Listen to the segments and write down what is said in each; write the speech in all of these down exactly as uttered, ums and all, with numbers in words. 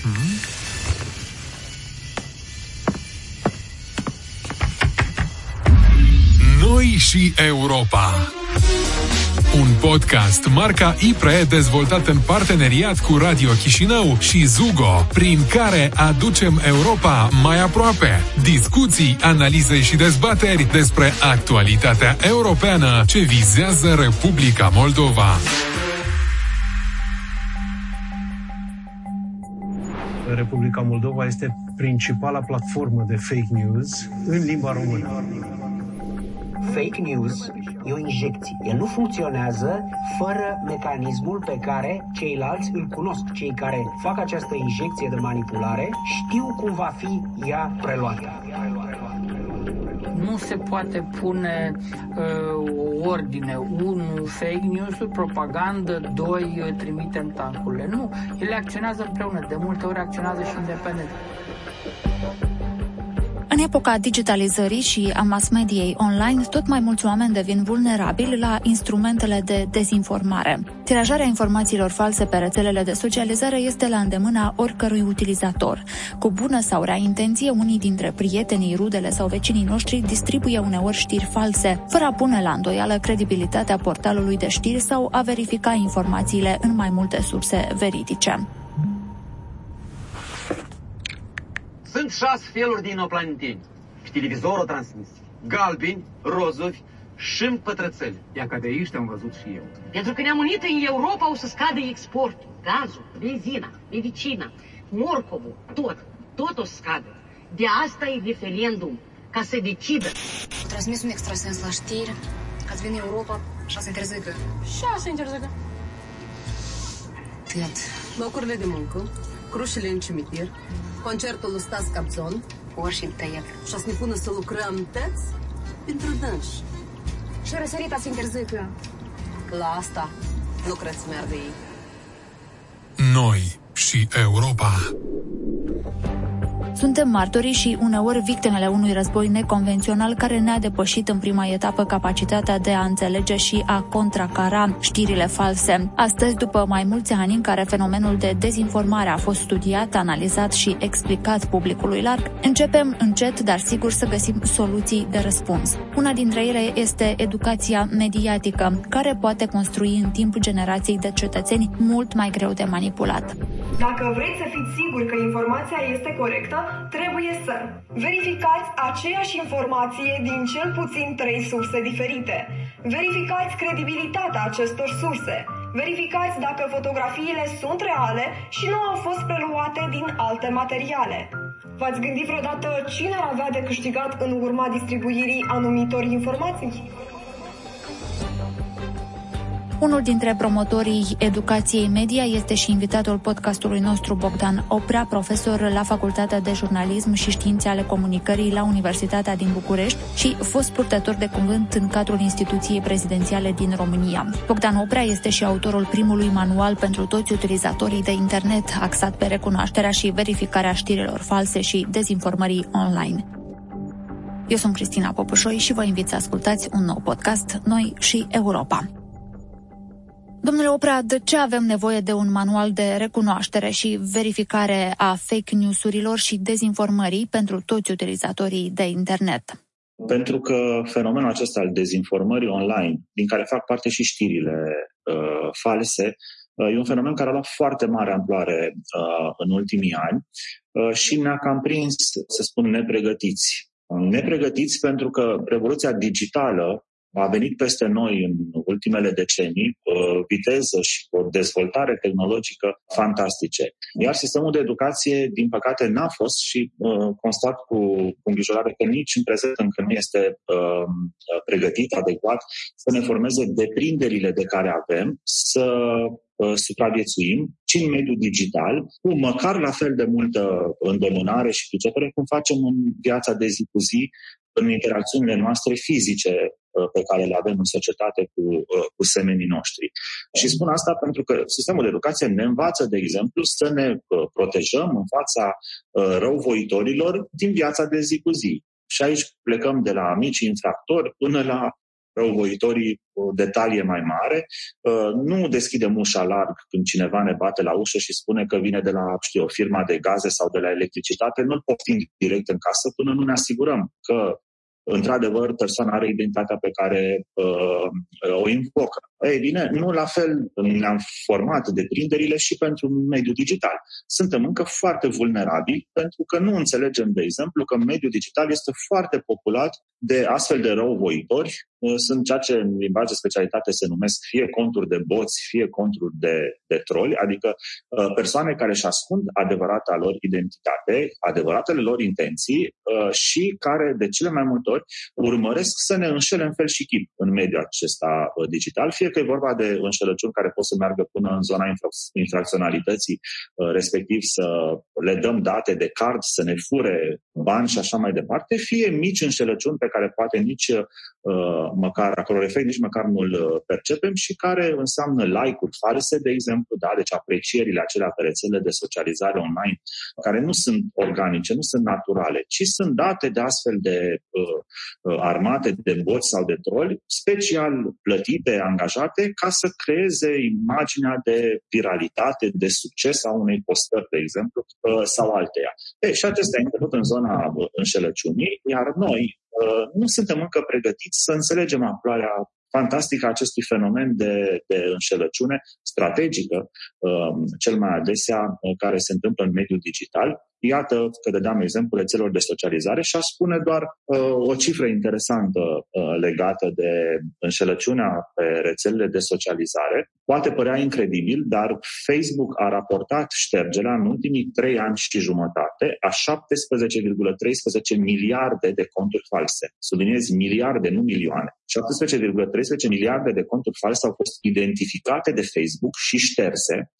Mm-hmm. Noi și Europa. Un podcast marca I P R E dezvoltat în parteneriat cu Radio Chișinău și ZUGO, prin care aducem Europa mai aproape. Discuții, analize și dezbateri despre actualitatea europeană ce vizează Republica Moldova. Republica Moldova este principala platformă de fake news în limba română. Fake news e o injecție. El nu funcționează fără mecanismul pe care ceilalți îl cunosc. Cei care fac această injecție de manipulare știu cum va fi ea preluată. Nu se poate pune uh, o ordine. Unu, fake news, propagandă, doi, trimitem tancurile. Nu, ele acționează împreună. De multe ori acționează și independent. În epoca digitalizării și a mass-mediei online, tot mai mulți oameni devin vulnerabili la instrumentele de dezinformare. Tirajarea informațiilor false pe rețelele de socializare este la îndemâna oricărui utilizator. Cu bună sau rea intenție, unii dintre prietenii, rudele sau vecinii noștri distribuie uneori știri false, fără a pune la îndoială credibilitatea portalului de știri sau a verifica informațiile în mai multe surse veridice. Sunt șase feluri de inoplaneteni. Pe televizor o transmis. Galbeni, rozovi și împătrățeli. Ia că de aici te-am văzut și eu. Pentru că ne-am unit în Europa, o să scadă exportul. Gazul, benzina, medicina, morcovul, tot. Tot o să scadă. De asta e referendum. Ca să decidă. Am transmis un extrasens la știri, că ați venit în Europa și a se interzică. Și a se interzică. Iată. Locurile de muncă, crușele în cimitir, concertul lui Stas Capzon. Orși îmi tăie. Și o să ne pună să lucrăm tăți pentru dânși. Și răsărita se interzică. La asta lucrăți merg ei. Noi și Europa. Suntem martorii și uneori victimele unui război neconvențional care ne-a depășit în prima etapă capacitatea de a înțelege și a contracara știrile false. Astăzi, după mai mulți ani în care fenomenul de dezinformare a fost studiat, analizat și explicat publicului larg, începem încet, dar sigur, să găsim soluții de răspuns. Una dintre ele este educația mediatică, care poate construi în timp generații de cetățeni mult mai greu de manipulat. Dacă vreți să fiți siguri că informația este corectă, trebuie să verificați aceeași informație din cel puțin trei surse diferite. Verificați credibilitatea acestor surse. Verificați dacă fotografiile sunt reale și nu au fost preluate din alte materiale. V-ați gândit vreodată cine ar avea de câștigat în urma distribuirii anumitor informații? Unul dintre promotorii educației media este și invitatul podcastului nostru, Bogdan Oprea, profesor la Facultatea de Jurnalism și Științe ale Comunicării la Universitatea din București și fost purtător de cuvânt în cadrul instituției prezidențiale din România. Bogdan Oprea este și autorul primului manual pentru toți utilizatorii de internet, axat pe recunoașterea și verificarea știrilor false și dezinformării online. Eu sunt Cristina Popușoi și vă invit să ascultați un nou podcast, Noi și Europa. Domnule Oprea, de ce avem nevoie de un manual de recunoaștere și verificare a fake news-urilor și dezinformării pentru toți utilizatorii de internet? Pentru că fenomenul acesta al dezinformării online, din care fac parte și știrile uh, false, uh, e un fenomen care a luat foarte mare amploare uh, în ultimii ani uh, și ne-a cam prins, să spun, nepregătiți. Nepregătiți pentru că revoluția digitală a venit peste noi în ultimele decenii o viteză și o dezvoltare tehnologică fantastice. Iar sistemul de educație, din păcate, n-a fost și uh, constat cu îngrijorare că nici în prezent încă nu este uh, pregătit, adecvat, să ne formeze deprinderile de care avem, să supraviețuim și în mediul digital, cu măcar la fel de multă îndemânare și pricepere cum facem în viața de zi cu zi, în interacțiunile noastre fizice pe care le avem în societate cu, cu semenii noștri. Și spun asta pentru că sistemul de educație ne învață, de exemplu, să ne protejăm în fața răuvoitorilor din viața de zi cu zi. Și aici plecăm de la mici infractori până la răuvoitorii o detalie mai mare. Nu deschidem ușa larg când cineva ne bate la ușă și spune că vine de la, știu, o firmă de gaze sau de la electricitate. Nu-l poftim direct în casă până nu ne asigurăm că într-adevăr, persoana are identitatea pe care uh, o invocă. Ei bine, nu la fel ne-am format deprinderile și pentru mediul digital. Suntem încă foarte vulnerabili pentru că nu înțelegem, de exemplu, că mediul digital este foarte populat de astfel de răuvoitori. Sunt ceea ce în limbaj de specialitate se numesc fie conturi de boți, fie conturi de, de troli, adică persoane care își ascund adevărata lor identitate, adevăratele lor intenții și care de cele mai multe ori urmăresc să ne înșele în fel și chip în mediul acesta digital, fie că e vorba de înșelăciuni care pot să meargă până în zona infracționalității, respectiv să le dăm date de card, să ne fure bani și așa mai departe, fie mici înșelăciuni pe care poate nici măcar acolo efect, nici măcar nu-l percepem și care înseamnă like-uri false, de exemplu, da? Deci aprecierile acelea pe rețelele de socializare online, care nu sunt organice, nu sunt naturale, ci sunt date de astfel de uh, armate, de boți sau de troli, special plătite, angajate, ca să creeze imaginea de viralitate, de succes a unei postări, de exemplu, uh, sau alteia. Ei, și acestea intervăd în zona înșelăciunii, iar noi nu suntem încă pregătiți să înțelegem amploarea fantastică a acestui fenomen de, de înșelăciune strategică, cel mai adesea care se întâmplă în mediul digital. Iată că dădeam exemplu rețelelor de socializare și aș spune doar o cifră interesantă legată de înșelăciunea pe rețelele de socializare. Poate părea incredibil, dar Facebook a raportat ștergerea în ultimii trei ani și jumătate a șaptesprezece virgulă treisprezece miliarde de conturi false. Subliniez miliarde, nu milioane. șaptesprezece virgulă treisprezece miliarde de conturi false au fost identificate de Facebook și șterse.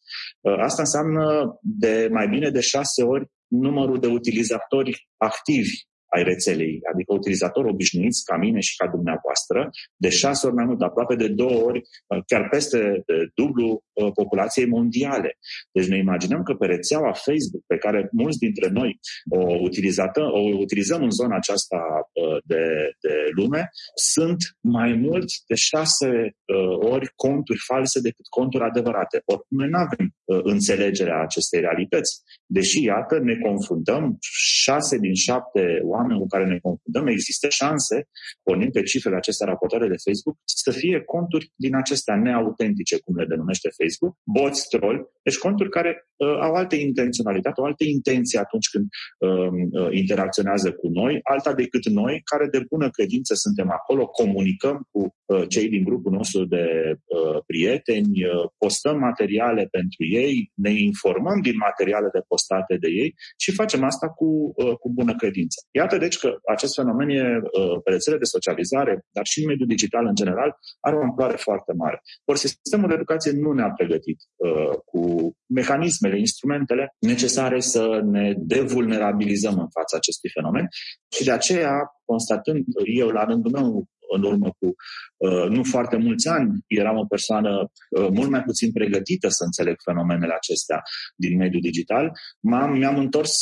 Asta înseamnă de mai bine de șase ori numărul de utilizatori activi ai rețelei, adică utilizatori obișnuiți ca mine și ca dumneavoastră, de șase ori mai mult, aproape de două ori, chiar peste dublu populației mondiale. Deci ne imaginăm că pe rețeaua Facebook, pe care mulți dintre noi o, o utilizăm în zona aceasta de, de lume, sunt mai mult de șase ori conturi false decât conturi adevărate. Or, noi nu avem înțelegerea acestei realități. Deși, iată, ne confruntăm, șase din șapte oameni cu care ne confruntăm, există șanse, pornind pe cifrele acestea raportare de Facebook, să fie conturi din acestea neautentice, cum le denumește Facebook, boți, troll, deci conturi care uh, au alte intenționalitate, au alte intenții atunci când uh, interacționează cu noi, alta decât noi, care de bună credință suntem acolo, comunicăm cu uh, cei din grupul nostru de uh, prieteni, uh, postăm materiale pentru ei, ne informăm din materiale de postate de ei și facem asta cu, uh, cu bună credință. Iată deci că acest fenomen e uh, pe rețele de socializare, dar și în mediul digital în general, are o amploare foarte mare. Or, sistemul de educație nu ne-a pregătit uh, cu mecanismele, instrumentele necesare să ne devulnerabilizăm în fața acestui fenomen și de aceea, constatând eu la rândul meu, în urmă cu uh, nu foarte mulți ani, eram o persoană uh, mult mai puțin pregătită să înțeleg fenomenele acestea din mediul digital. M-am, mi-am întors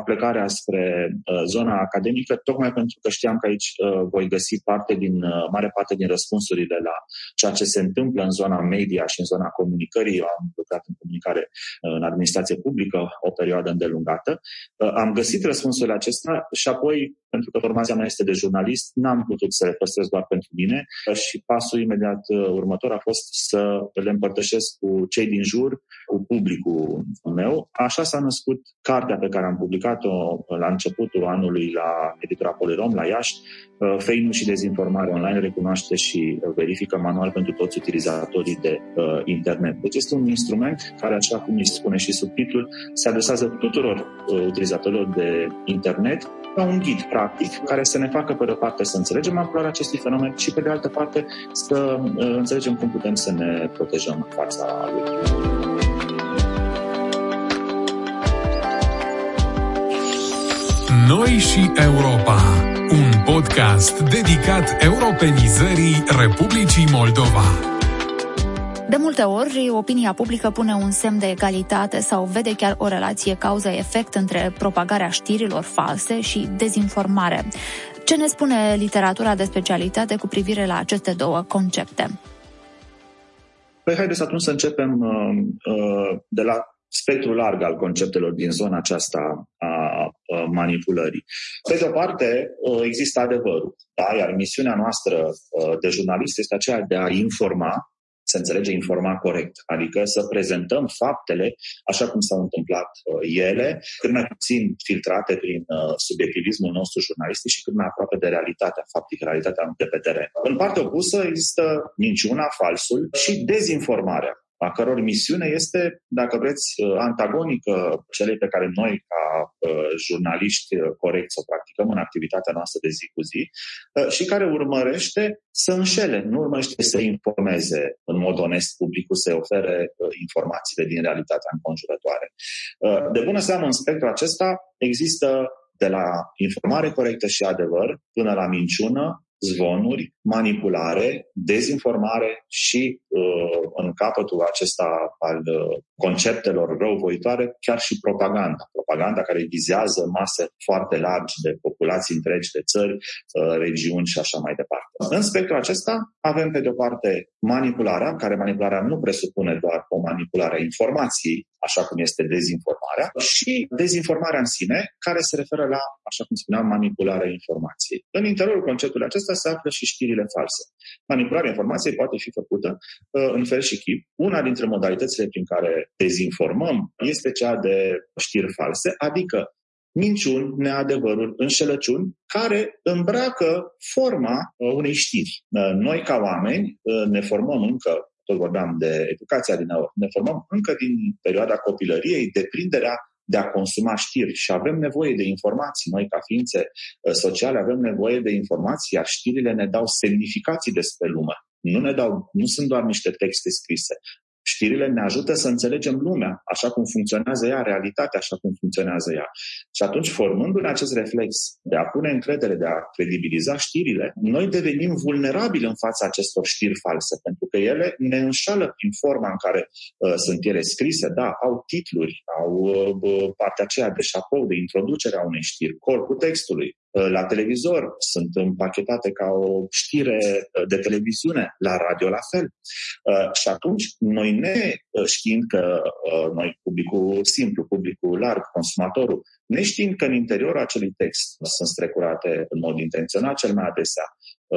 aplecarea spre uh, zona academică, tocmai pentru că știam că aici uh, voi găsi parte din, uh, mare parte din răspunsurile la ceea ce se întâmplă în zona media și în zona comunicării. Eu am lucrat în comunicare uh, în administrație publică o perioadă îndelungată. Uh, am găsit răspunsurile acestea și apoi, pentru că formația mea este de jurnalist, n-am putut să le păstrez doar pentru mine și pasul imediat următor a fost să le împărtășesc cu cei din jur, cu publicul meu. Așa s-a născut cartea pe care am publicat-o la începutul anului la editura Polerom, la Iași, Fake News și dezinformare online, recunoaște și verifică manual pentru toți utilizatorii de internet. Deci este un instrument care, așa cum îi spune și subtitlul, se adresează tuturor utilizatorilor de internet ca un ghid practic care să ne facă pe de o parte să înțelegem amploarea acestui fenomen și pe de altă parte să înțelegem cum putem să ne protejăm în fața lui. Noi și Europa, un podcast dedicat europenizării Republicii Moldova. De multe ori, opinia publică pune un semn de egalitate sau vede chiar o relație cauză-efect între propagarea știrilor false și dezinformare. Ce ne spune literatura de specialitate cu privire la aceste două concepte? Păi haideți atunci să începem uh, de la spectrul larg al conceptelor din zona aceasta a manipulării. Pe de-o parte, există adevărul, da? Iar misiunea noastră de jurnalist este aceea de a informa, se înțelege informa corect, adică să prezentăm faptele așa cum s-au întâmplat ele, cât mai puțin filtrate prin subiectivismul nostru jurnalistic și cât mai aproape de realitatea faptică, realitatea de pe teren. În partea opusă există minciuna, falsul și dezinformarea, a căror misiune este, dacă vreți, antagonică celei pe care noi, ca jurnaliști corecți, o practicăm în activitatea noastră de zi cu zi și care urmărește să înșele, nu urmărește să informeze în mod onest publicul, să-i ofere informațiile din realitatea înconjurătoare. De bună seamă, în spectrul acesta există de la informare corectă și adevăr până la minciună, zvonuri, manipulare, dezinformare și uh, în capătul acesta al uh, conceptelor răuvoitoare, chiar și propaganda. Propaganda care vizează mase foarte largi de populații întregi, de țări, uh, regiuni și așa mai departe. În spectrul acesta avem pe de-o parte manipularea, care manipularea nu presupune doar o manipulare a informației, așa cum este dezinformarea, și dezinformarea în sine, care se referă la, așa cum spuneam, manipularea informației. În interiorul conceptului acesta se află și știrile false. Manipularea informației poate fi făcută uh, în fel și chip. Una dintre modalitățile prin care dezinformăm este cea de știri false, adică minciuni, neadevăruri, înșelăciuni, care îmbracă forma unei știri. Uh, noi, ca oameni, uh, ne formăm încă, tot vorbeam de educația din aur, ne formăm încă din perioada copilăriei, deprinderea de a consuma știri și avem nevoie de informații. Noi, ca ființe sociale, avem nevoie de informații, iar știrile ne dau semnificații despre lume. Nu ne dau, nu sunt doar niște texte scrise. Știrile ne ajută să înțelegem lumea, așa cum funcționează ea, realitatea, așa cum funcționează ea. Și atunci, formându-ne acest reflex de a pune încredere, de a credibiliza știrile, noi devenim vulnerabili în fața acestor știri false, pentru că ele ne înșală prin forma în care uh, sunt ele scrise. Da, au titluri, au uh, partea aceea de șapou, de introducerea unei știri, corpul textului. La televizor sunt împachetate ca o știre de televiziune, la radio la fel. Și atunci noi, ne știind că noi, publicul simplu, publicul larg, consumatorul, ne știind că în interiorul acelui text sunt strecurate în mod intenționat cel mai adesea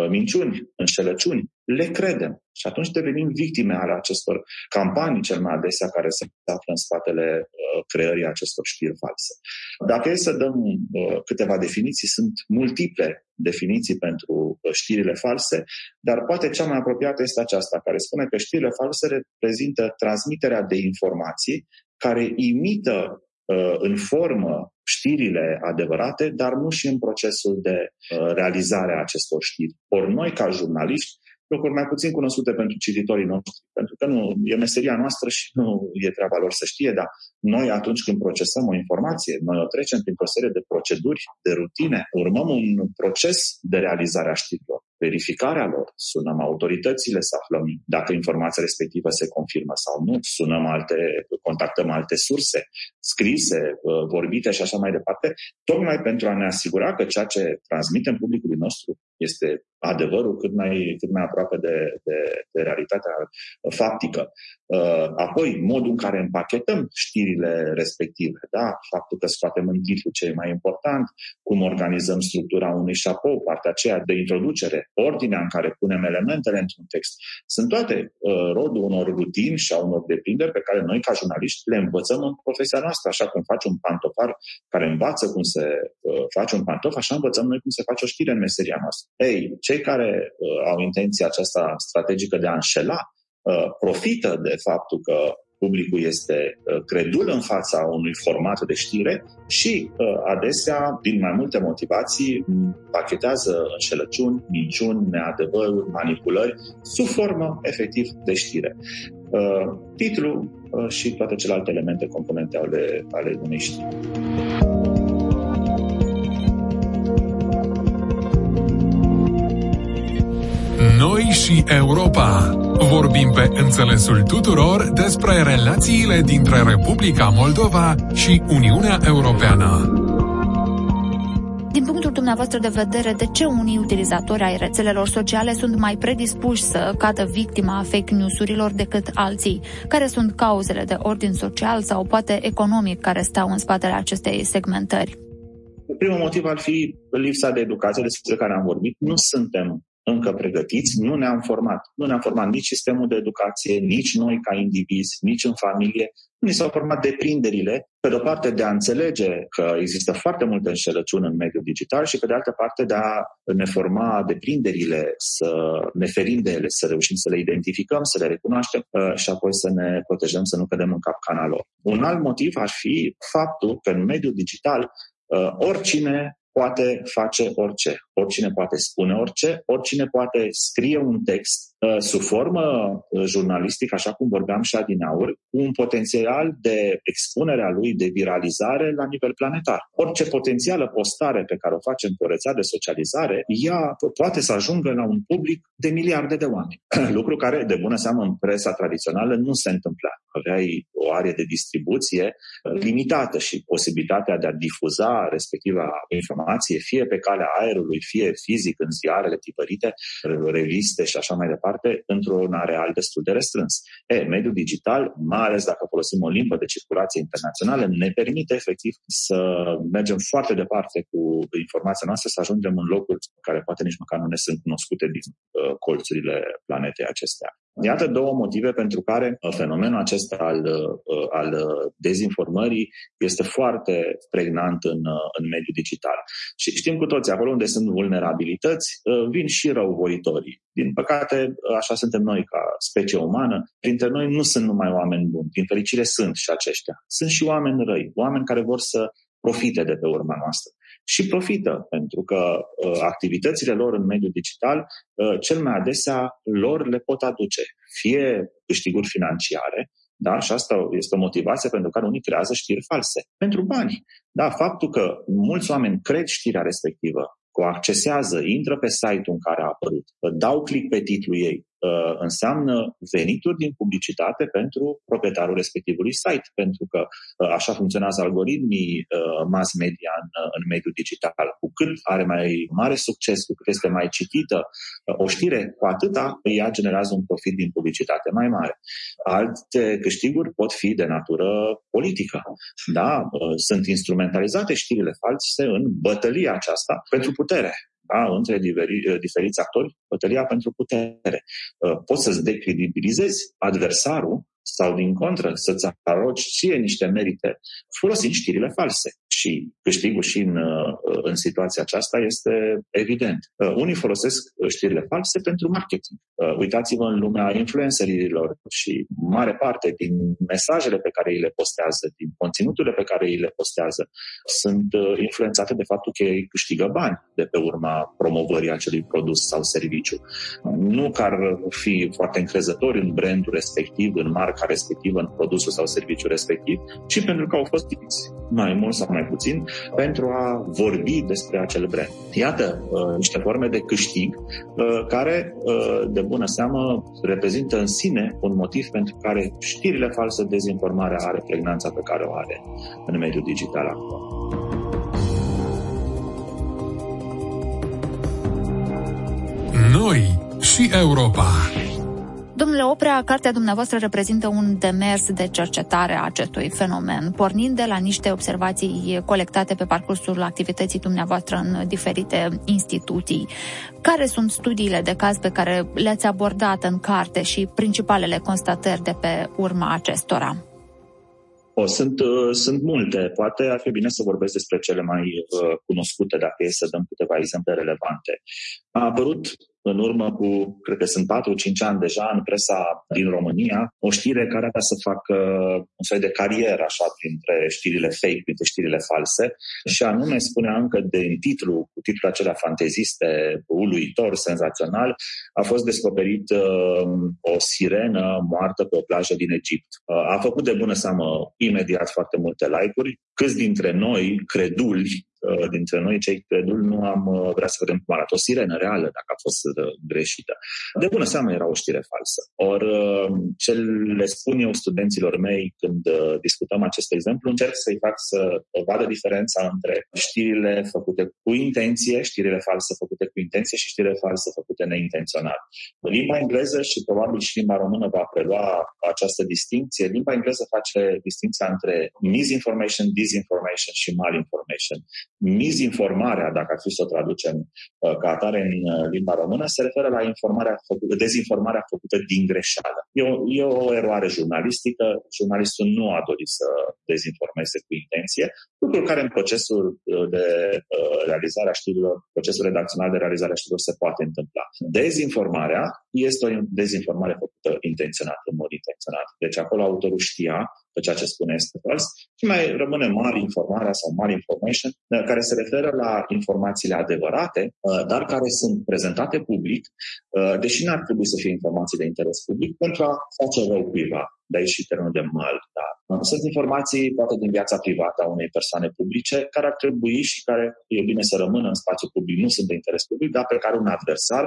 minciuni, înșelăciuni, le credem. Și atunci devenim victime ale acestor campanii cel mai adesea care se află în spatele creării acestor știri false. Dacă e să dăm câteva definiții, sunt multiple definiții pentru știrile false, dar poate cea mai apropiată este aceasta, care spune că știrile false reprezintă transmiterea de informații care imită în formă știrile adevărate, dar nu și în procesul de realizare a acestor știri. Ori noi, ca jurnaliști, lucruri mai puțin cunoscute pentru cititorii noștri, pentru că nu e meseria noastră și nu e treaba lor să știe, dar noi, atunci când procesăm o informație, noi o trecem printr-o serie de proceduri, de rutine, urmăm un proces de realizare a știrilor, verificarea lor, sunăm autoritățile să aflăm dacă informația respectivă se confirmă sau nu, sunăm alte, contactăm alte surse, scrise, vorbite și așa mai departe, tocmai pentru a ne asigura că ceea ce transmitem publicului nostru este adevărul cât mai, cât mai aproape de, de, de realitatea faptică. Apoi, modul în care împachetăm știrile respective, da? Faptul că scoatem în titlu ce e mai important, cum organizăm structura unui șapou, partea aceea de introducere, ordinea în care punem elementele într-un text. Sunt toate uh, rodul unor rutini și a unor deprinderi pe care noi, ca jurnaliști, le învățăm în profesia noastră, așa cum faci un pantofar care învață cum se uh, face un pantof, așa învățăm noi cum se face o știre în meseria noastră. Ei, cei care uh, au intenția aceasta strategică de a înșela, uh, profită de faptul că publicul este credul în fața unui format de știre și adesea, din mai multe motivații, pachetează înșelăciuni, minciuni, neadevăruri, manipulări, sub formă, efectiv, de știre. Titlul și toate celelalte elemente, componente ale, ale unei știri. Noi și Europa. Vorbim pe înțelesul tuturor despre relațiile dintre Republica Moldova și Uniunea Europeană. Din punctul dumneavoastră de vedere, de ce unii utilizatori ai rețelelor sociale sunt mai predispuși să cadă victima fake news-urilor decât alții? Care sunt cauzele de ordin social sau poate economic care stau în spatele acestei segmentări? Primul motiv ar fi lipsa de educație despre care am vorbit. Nu suntem încă pregătiți, nu ne-am format. Nu ne-am format nici sistemul de educație, nici noi ca indivizi, nici în familie. Nu ni s-au format deprinderile, pe de o parte de a înțelege că există foarte multă înșelăciune în mediul digital și pe de altă parte de a ne forma deprinderile, să ne ferim de ele, să reușim să le identificăm, să le recunoaștem și apoi să ne protejăm, să nu cădem în capcana lor. Un alt motiv ar fi faptul că în mediul digital oricine poate face orice, oricine poate spune orice, oricine poate scrie un text uh, sub formă jurnalistică, așa cum vorbeam și adineauri, cu un potențial de expunere a lui, de viralizare la nivel planetar. Orice potențială postare pe care o facem pe o rețea de socializare, ea poate să ajungă la un public de miliarde de oameni. Lucru care, de bună seamă, în presa tradițională nu se întâmpla. Aveai o arie de distribuție limitată și posibilitatea de a difuza respectiva informație, fie pe calea aerului, fie fizic, în ziarele tipărite, reviste și așa mai departe, într-un areal destul de restrâns. E, mediul digital, mai ales dacă folosim o limbă de circulație internațională, ne permite efectiv să mergem foarte departe cu informația noastră, să ajungem în locuri care poate nici măcar nu ne sunt cunoscute din colțurile planetei acestea. Iată două motive pentru care fenomenul acesta al, al dezinformării este foarte pregnant în, în mediul digital. Și știm cu toții, acolo unde sunt vulnerabilități, vin și răuvoitorii. Din păcate, așa suntem noi ca specie umană. Printre noi nu sunt numai oameni buni, din fericire sunt și aceștia. Sunt și oameni răi, oameni care vor să profite de pe urma noastră. Și profită, pentru că uh, activitățile lor în mediul digital, uh, cel mai adesea lor le pot aduce fie câștiguri financiare, da? Și asta este o motivație pentru care unii creează știri false, pentru bani. Da? Faptul că mulți oameni cred știrea respectivă, o accesează, intră pe site-ul în care a apărut, dau click pe titlul ei, înseamnă venituri din publicitate pentru proprietarul respectivului site, pentru că așa funcționează algoritmii mass media în, în mediul digital. Cu cât are mai mare succes, cu cât este mai citită o știre, cu atâta ea generează un profit din publicitate mai mare. Alte câștiguri pot fi de natură politică. Da? Sunt instrumentalizate știrile false în bătălia aceasta pentru putere. Da, între diveri, diferiți actori, bătălia pentru putere. Poți să-ți decredibilizezi adversarul sau, din contră, să-ți arogi ție niște merite folosind știrile false. Și câștigul și în, în situația aceasta este evident. Unii folosesc știrile false pentru marketing. Uitați-vă în lumea influencerilor și mare parte din mesajele pe care îi le postează, din conținuturile pe care îi le postează, sunt influențate de faptul că ei câștigă bani de pe urma promovării acelui produs sau serviciu. Nu că ar fi foarte încrezători în brandul respectiv, în marca respectivă, în produsul sau serviciul respectiv, ci pentru că au fost tipiți mai mult sau mai puțin pentru a vorbi despre acel brand. Iată uh, niște forme de câștig uh, care, uh, de bună seamă, reprezintă în sine un motiv pentru care știrile false, dezinformarea are pregnanța pe care o are în mediul digital actual. Noi și Europa. Domnule Oprea, cartea dumneavoastră reprezintă un demers de cercetare a acestui fenomen, pornind de la niște observații colectate pe parcursul activității dumneavoastră în diferite instituții. Care sunt studiile de caz pe care le-ați abordat în carte și principalele constatări de pe urma acestora? O, sunt, sunt multe. Poate ar fi bine să vorbesc despre cele mai uh, cunoscute, dacă e să dăm câteva exemple relevante. A apărut în urmă cu, cred că sunt patru-cinci ani deja, în presa din România, o știre care avea să facă un fel de carieră, așa, printre știrile fake, printre știrile false, și anume spunea încă de în titlu, cu titlul acela fanteziste, uluitor, senzațional, a fost descoperit uh, o sirenă moartă pe o plajă din Egipt. Uh, a făcut de bună seamă imediat foarte multe like-uri. Câți dintre noi, creduli, dintre noi, cei credul, nu am vrea să vedem cum arată o sirenă reală, dacă a fost greșită. De bună seamă era o știre falsă. Or, ce le spun eu studenților mei când discutăm acest exemplu, încerc să-i fac să vadă diferența între știrile făcute cu intenție, știrile false făcute cu intenție și știrile false făcute neintenționat. Limba engleză și probabil și limba română va prelua această distincție. Limba engleză face distinția între misinformation, disinformation și malinformation. Misinformarea, dacă ar fi să o traducem ca atare în limba română, se referă la informarea făcută, dezinformarea făcută din greșeală. E o, e o eroare jurnalistică. Jurnalistul nu a dorit să dezinformeze cu intenție, lucru care în procesul de realizare a știrilor, procesul redacțional de realizare a știrilor se poate întâmpla. Dezinformarea este o dezinformare făcută intenționat, în mod intenționat. Deci acolo autorul știa că ceea ce spune este fals și mai rămâne malinformarea sau malinformation, care se referă la informațiile adevărate, dar care sunt prezentate public, deși n-ar trebui să fie informații de interes public, pentru a face rău cuiva. De aici și termenul de mal. Dar sunt informații poate din viața privată a unei persoane publice, care ar trebui și care e bine să rămână în spațiu public, nu sunt de interes public, dar pe care un adversar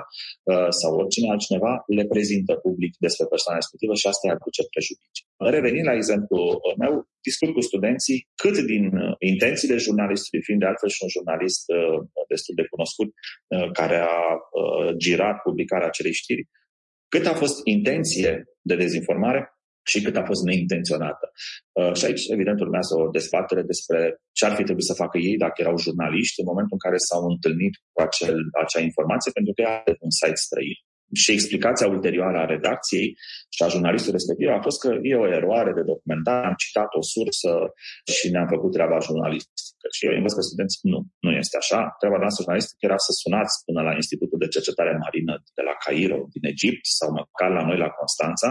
sau oricine altcineva le prezintă public despre persoana respectivă și asta îi aduce prejudicii. Revenind la exemplu meu, discut cu studenții cât din intențiile jurnalistului, fiind de altfel și un jurnalist destul de cunoscut care a girat publicarea acelei știri, cât a fost intenție de dezinformare și cât a fost neintenționată. Uh, și aici, evident, urmează o dezbatere despre ce ar fi trebuit să facă ei dacă erau jurnaliști în momentul în care s-au întâlnit cu acel, acea informație, pentru că ea un site străin. Și explicația ulterioară a redacției și a jurnalistului respectiv a fost că e o eroare de documentare, am citat o sursă și ne-am făcut treaba jurnalistică. Și eu învăț pe studenți, nu, nu este așa. Treaba noastră jurnalistică era să sunați până la Institutul de Cercetare Marină de la Cairo, din Egipt, sau măcar la noi la Constanța,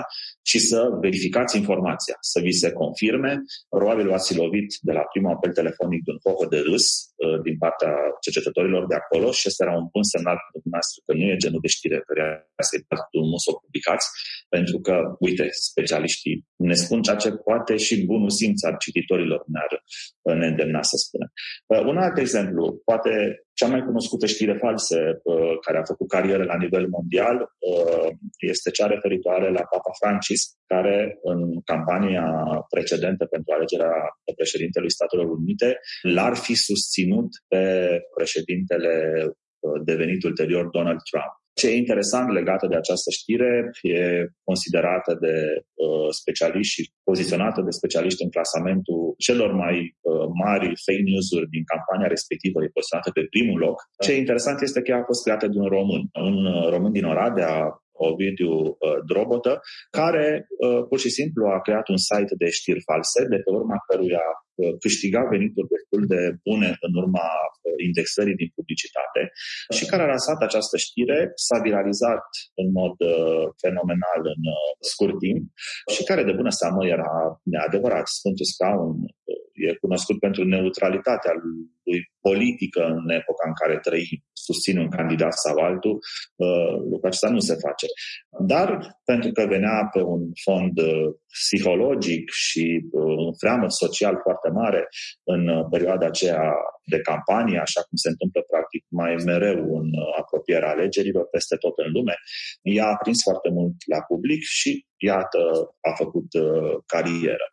și să verificați informația, să vi se confirme. Probabil v-ați lovit de la primul apel telefonic de un hoho de râs din partea cercetătorilor de acolo și ăsta era un bun semnal pentru dumneavoastră că nu e genul de știre pe care să-i dați drumul să o publicați, pentru că, uite, specialiștii ne spun ceea ce poate și bunul simț al cititorilor ne-ar ne îndemna să spunem. Un alt exemplu, poate cea mai cunoscută știre falsă care a făcut carieră la nivel mondial este cea referitoare la Papa Francis, care în campania precedentă pentru alegerea președintelui Statelor Unite l-ar fi susținut pe președintele devenit ulterior Donald Trump. Ce e interesant legată de această știre, e considerată de uh, specialiști și poziționată de specialiști în clasamentul celor mai uh, mari fake news-uri din campania respectivă, e poziționată pe primul loc. Ce e interesant este că ea a fost creată de un român, un uh, român din Oradea, Ovidiu uh, Drobotă, care uh, pur și simplu a creat un site de știri false, de pe urma căruia câștiga venituri destul de bune în urma indexării din publicitate și care a lansat această știre, s-a viralizat în mod fenomenal în scurt timp și care de bună seamă era neadevărat. Sfântul Scaun e cunoscut pentru neutralitatea lui politică în epoca în care trăim, susține un candidat sau altul, lucrul acesta nu se face. Dar pentru că venea pe un fond psihologic și un freamăt social foarte mare în perioada aceea de campanie, așa cum se întâmplă practic mai mereu în apropierea alegerilor peste tot în lume, ea a prins foarte mult la public și iată, a făcut carieră.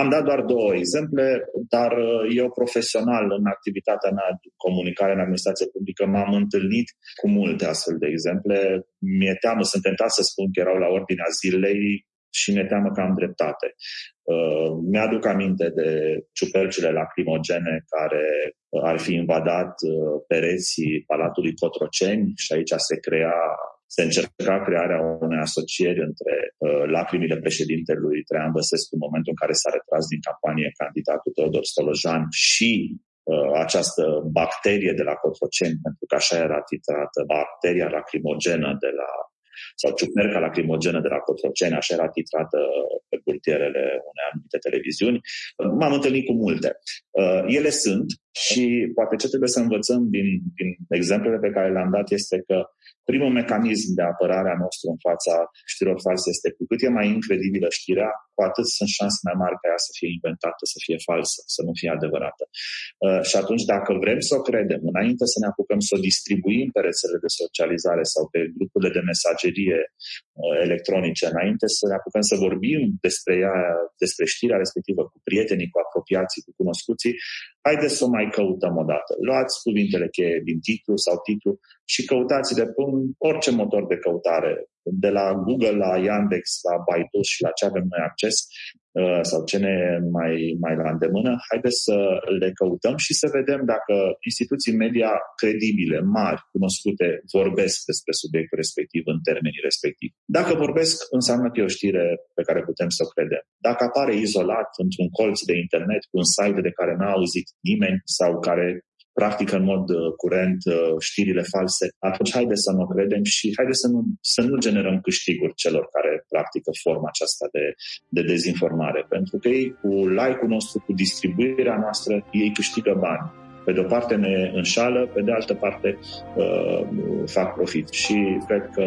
Am dat doar două exemple, dar eu profesional în activitatea mea de comunicare în administrație publică m-am întâlnit cu multe astfel de exemple. Mi-e teamă, sunt tentat să spun că erau la ordinea zilei și mi-e teamă că am dreptate. Mi-aduc aminte de ciupercile lacrimogene care ar fi invadat pereții Palatului Cotroceni și aici se crea Se încerca crearea unei asocieri între uh, lacrimile președintelui Trean Băsescu în momentul în care s-a retras din campanie candidatul Teodor Stolojan și uh, această bacterie de la Cotroceni, pentru că așa era titrată, bacteria lacrimogenă de la, sau ciuperca lacrimogenă de la Cotroceni, așa era titrată pe burtierele unei anumite televiziuni. M-am întâlnit cu multe. Uh, ele sunt Și poate ce trebuie să învățăm din, din exemplele pe care le-am dat este că primul mecanism de apărare a nostru în fața știrilor false este cu cât e mai incredibilă știrea, cu atât sunt șanse mai mari ca ea să fie inventată, să fie falsă, să nu fie adevărată. Uh, și atunci, dacă vrem să o credem, înainte să ne apucăm să o distribuim pe rețelele de socializare sau pe grupurile de mesagerie uh, electronice, înainte să ne apucăm să vorbim despre ea, despre știrea respectivă cu prietenii, cu apropiații, cu cunoscuții, haideți să o mai căutăm odată. Luați cuvintele cheie din titlu sau titlu și căutați-le pe orice motor de căutare, de la Google, la Yandex, la Baidu și la ce avem noi acces sau ce ne mai, mai la îndemână, haideți să le căutăm și să vedem dacă instituții media credibile, mari, cunoscute, vorbesc despre subiectul respectiv în termenii respectivi. Dacă vorbesc, înseamnă că e o știre pe care putem să o credem. Dacă apare izolat într-un colț de internet cu un site de care n-a auzit nimeni sau care practică în mod curent știrile false, atunci haideți să nu credem și haideți să nu, să nu generăm câștiguri celor care practică forma aceasta de, de dezinformare. Pentru că ei, cu like-ul nostru, cu distribuirea noastră, ei câștigă bani. Pe de o parte ne înșală, pe de altă parte uh, fac profit. Și cred că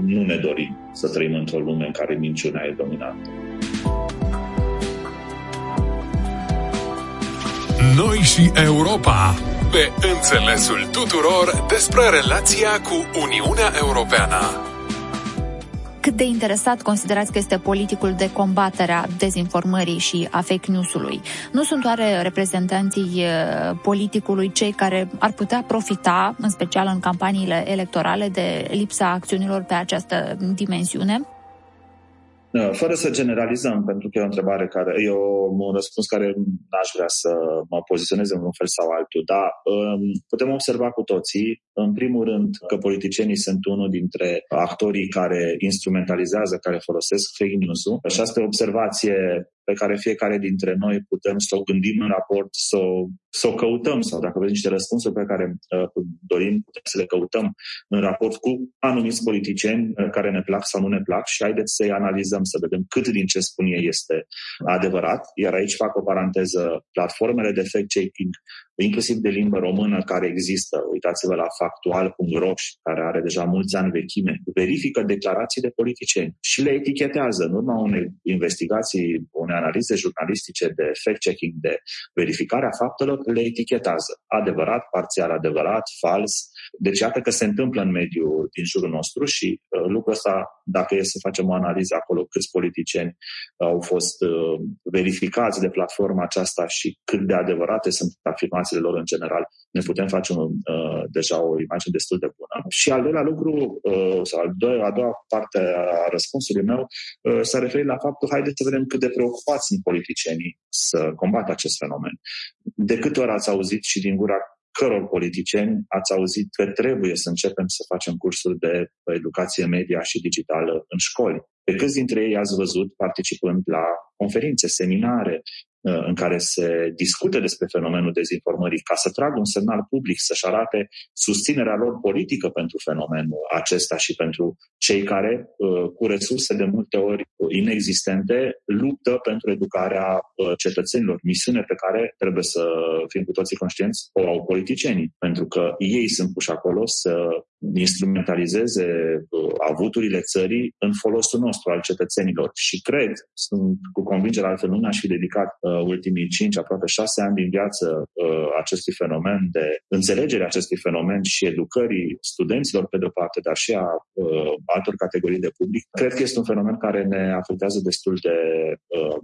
nu ne dorim să trăim într-o lume în care minciunea e dominantă. Noi și Europa, pe înțelesul tuturor despre relația cu Uniunea Europeană. Cât de interesat considerați că este politicul de combatere a dezinformării și a fake news-ului? Nu sunt oare reprezentanții politicului cei care ar putea profita, în special în campaniile electorale, de lipsa acțiunilor pe această dimensiune? Fără să generalizăm, pentru că e o întrebare care, e un răspuns care n-aș vrea să mă poziționez în un fel sau altul, dar putem observa cu toții, în primul rând, că politicienii sunt unul dintre actorii care instrumentalizează, care folosesc fake news-ul. Și asta e o observație pe care fiecare dintre noi putem să o gândim în raport, să o, să o căutăm, sau dacă vreți niște răspunsuri pe care uh, dorim, putem să le căutăm în raport cu anumiți politicieni care ne plac sau nu ne plac și haideți să-i analizăm, să vedem cât din ce spun ei este adevărat. Iar aici fac o paranteză, platformele de fact-checking, inclusiv de limbă română, care există. Uitați-vă la factual punct ro, care are deja mulți ani vechime. Verifică declarații de politicieni și le etichetează. În urma unei investigații, unei analize jurnalistice de fact-checking, de verificarea faptelor, le etichetează. Adevărat, parțial adevărat, fals. Deci iată că se întâmplă în mediul din jurul nostru și uh, lucrul ăsta, dacă e să facem o analiză acolo câți politicieni au fost uh, verificați de platforma aceasta și cât de adevărate sunt afirmațiile lor în general, ne putem face un, uh, deja o imagine destul de bună. Și al doilea lucru, uh, sau al doilea, a doua parte a răspunsului meu, uh, s-a referit la faptul, haideți să vedem cât de preocupați sunt politicienii să combată acest fenomen. De câte ori ați auzit și din gura căror politicieni ați auzit că trebuie să începem să facem cursuri de educație media și digitală în școli? Pe câți dintre ei ați văzut participând la conferințe, seminare, în care se discută despre fenomenul dezinformării ca să tragă un semnal public, să-și arate susținerea lor politică pentru fenomenul acesta și pentru cei care, cu resurse de multe ori inexistente, luptă pentru educarea cetățenilor, misiune pe care trebuie să fim cu toții conștienți o au politicienii, pentru că ei sunt puși acolo să instrumentalizeze avuturile țării în folosul nostru, al cetățenilor. Și cred, sunt cu convingere, altfel nu ne-aș fi dedicat ultimii cinci, aproape șase ani din viață acestui fenomen, de înțelegerea acestui fenomen și educării studenților pe de-o parte, dar și a altor categorii de public. Cred că este un fenomen care ne afectează destul de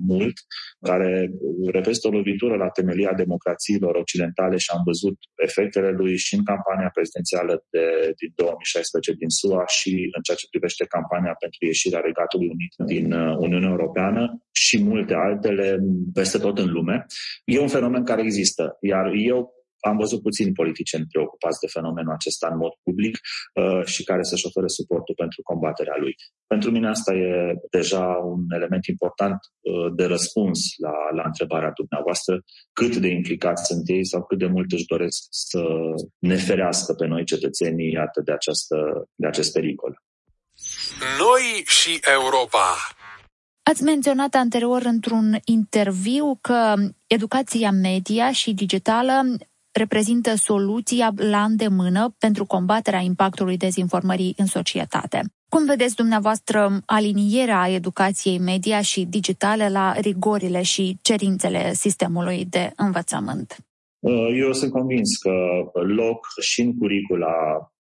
mult, care reprezintă o lovitură la temelia democrațiilor occidentale și am văzut efectele lui și în campania prezidențială de din două mii șaisprezece din S U A și în ceea ce privește campania pentru ieșirea Regatului Unit din Uniunea Europeană și multe altele peste tot în lume. E un fenomen care există, iar eu am văzut puțini politicieni preocupați de fenomenul acesta în mod public uh, și care să-și ofere suportul pentru combaterea lui. Pentru mine asta e deja un element important uh, de răspuns la, la întrebarea dumneavoastră, cât de implicați sunt ei sau cât de mult își doresc să ne ferească pe noi cetățenii, iată, de, această, de acest pericol. Noi și Europa. Ați menționat anterior într-un interviu că educația media și digitală reprezintă soluția la îndemână pentru combaterea impactului dezinformării în societate. Cum vedeți dumneavoastră alinierea educației media și digitale la rigorile și cerințele sistemului de învățământ? Eu sunt convins că loc și în curricula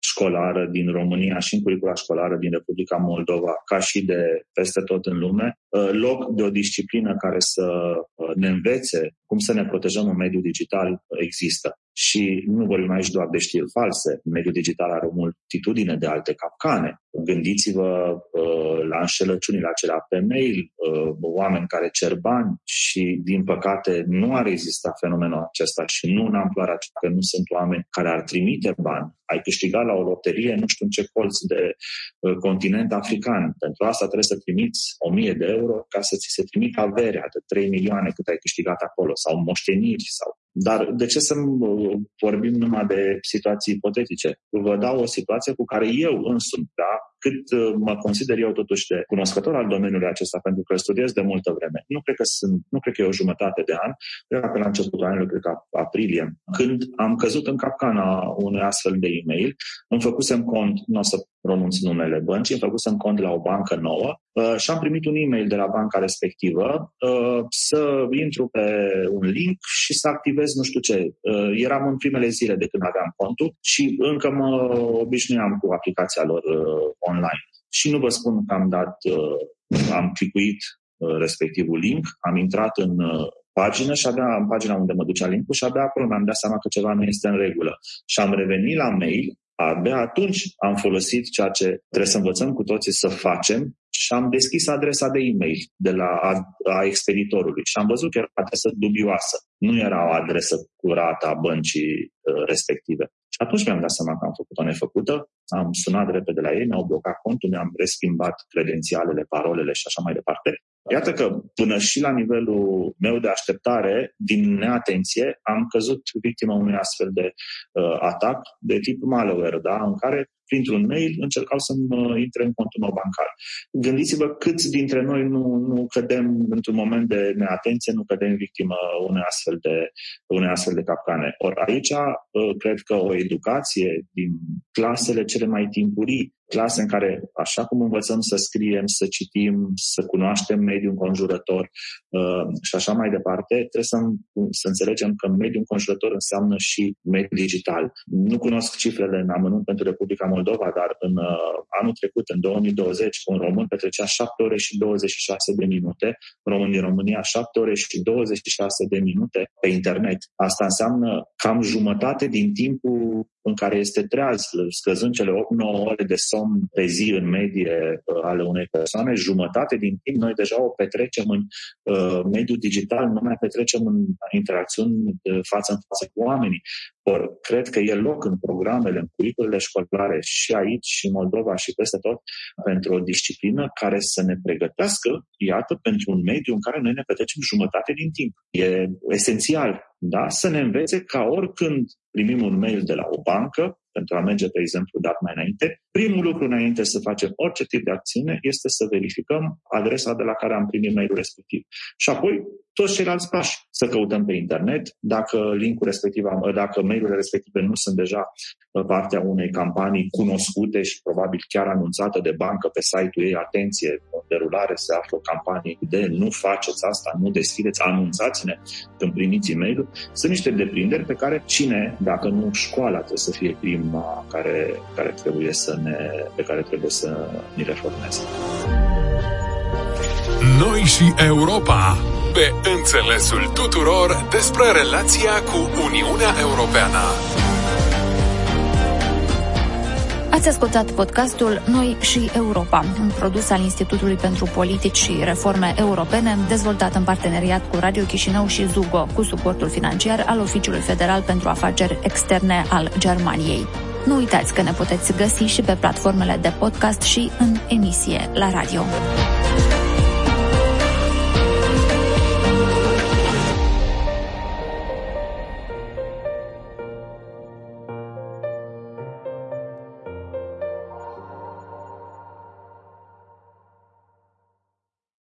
școlară din România și în curricula școlară din Republica Moldova, ca și de peste tot în lume, loc de o disciplină care să ne învețe cum să ne protejăm în mediul digital există. Și nu vorbim aici doar de știri false. Mediul digital are o multitudine de alte capcane. Gândiți-vă uh, la înșelăciunile acelea pe mail, uh, oameni care cer bani și, din păcate, nu ar exista fenomenul acesta și nu în amploarea aceasta, că nu sunt oameni care ar trimite bani. Ai câștigat la o loterie, nu știu în ce colț de uh, continent african. Pentru asta trebuie să trimiți o mie de euro ca să ți se trimită averea de trei milioane cât ai câștigat acolo, sau moșteniri, sau... Dar de ce să vorbim numai de situații ipotetice? Vă dau o situație cu care eu însumi, da, cât mă consider eu totuși de cunoscător al domeniului acesta, pentru că studiez de multă vreme. Nu cred că, sunt, nu cred că e o jumătate de an, cred că la începutul anului, cred că aprilie, când am căzut în capcana unui astfel de e-mail, îmi făcusem cont, nu o să pronunț numele băncii, îmi făcusem cont la o bancă nouă și am primit un e-mail de la banca respectivă să intru pe un link și să activez nu știu ce. Eram în primele zile de când aveam contul și încă mă obișnuiam cu aplicația lor online. Și nu vă spun că am dat, am clicuit respectivul link, am intrat în pagină și abia în pagina unde mă ducea linkul și abia acolo mi-am dat seama că ceva nu este în regulă. Și am revenit la mail, abia atunci am folosit ceea ce trebuie să învățăm cu toții să facem și am deschis adresa de e-mail de la a, a expeditorului și am văzut că era o adresă dubioasă. Nu era o adresă curată a băncii uh, respective. Și atunci mi-am dat seama că am făcut o nefăcută, am sunat repede la ei, mi-au blocat contul, mi-am reschimbat credențialele, parolele și așa mai departe. Iată că până și la nivelul meu de așteptare, din neatenție, am căzut victima unui astfel de uh, atac de tip malware, da? În care, printr-un mail, încercau să-mi intre în contul meu bancar. Gândiți-vă câți dintre noi nu, nu cădem într-un moment de neatenție, nu cădem victimă unei astfel de, unei astfel de capcane. Or, aici, cred că o educație din clasele cele mai timpurii, clase în care, așa cum învățăm să scriem, să citim, să cunoaștem mediul înconjurător uh, și așa mai departe, trebuie să, să înțelegem că mediul înconjurător înseamnă și mediul digital. Nu cunosc cifrele în amănunt pentru Republica Moldova, dar în uh, anul trecut, în două mii douăzeci, un român petrecea șapte ore și douăzeci și șase de minute, român din România, șapte ore și douăzeci și șase de minute pe internet. Asta înseamnă cam jumătate din timpul în care este treaz, scăzând cele opt-nouă ore de somn pe zi în medie ale unei persoane, jumătate din timp noi deja o petrecem în uh, mediul digital, nu mai petrecem în interacțiuni față în față cu oamenii. Or, cred că e loc în programele, în curriculele școlare și aici, și în Moldova, și peste tot, pentru o disciplină care să ne pregătească, iată, pentru un mediu în care noi ne petrecem jumătate din timp. E esențial, da? Să ne învețe ca oricând primim un mail de la o bancă, pentru a merge, pe exemplu, dat mai înainte, primul lucru înainte să facem orice tip de acțiune este să verificăm adresa de la care am primit mailul respectiv. Și apoi, toți ceilalți pași, să căutăm pe internet, dacă linkul respectiv, dacă mail-urile respective nu sunt deja partea unei campanii cunoscute și probabil chiar anunțată de bancă pe site-ul ei, atenție, în derulare se află o campanie de nu faceți asta, nu deschideți, anunțați-ne când primiți e-mail-ul. Sunt niște deprinderi pe care cine, dacă nu școala, trebuie să fie prima care, care trebuie să ne, pe care trebuie să ni le formeze. Noi și Europa, pe înțelesul tuturor despre relația cu Uniunea Europeană. Ați ascultat podcastul Noi și Europa, un produs al Institutului pentru Politici și Reforme Europene, dezvoltat în parteneriat cu Radio Chișinău și ZUGO, cu suportul financiar al Oficiului Federal pentru Afaceri Externe al Germaniei. Nu uitați că ne puteți găsi și pe platformele de podcast și în emisie la radio.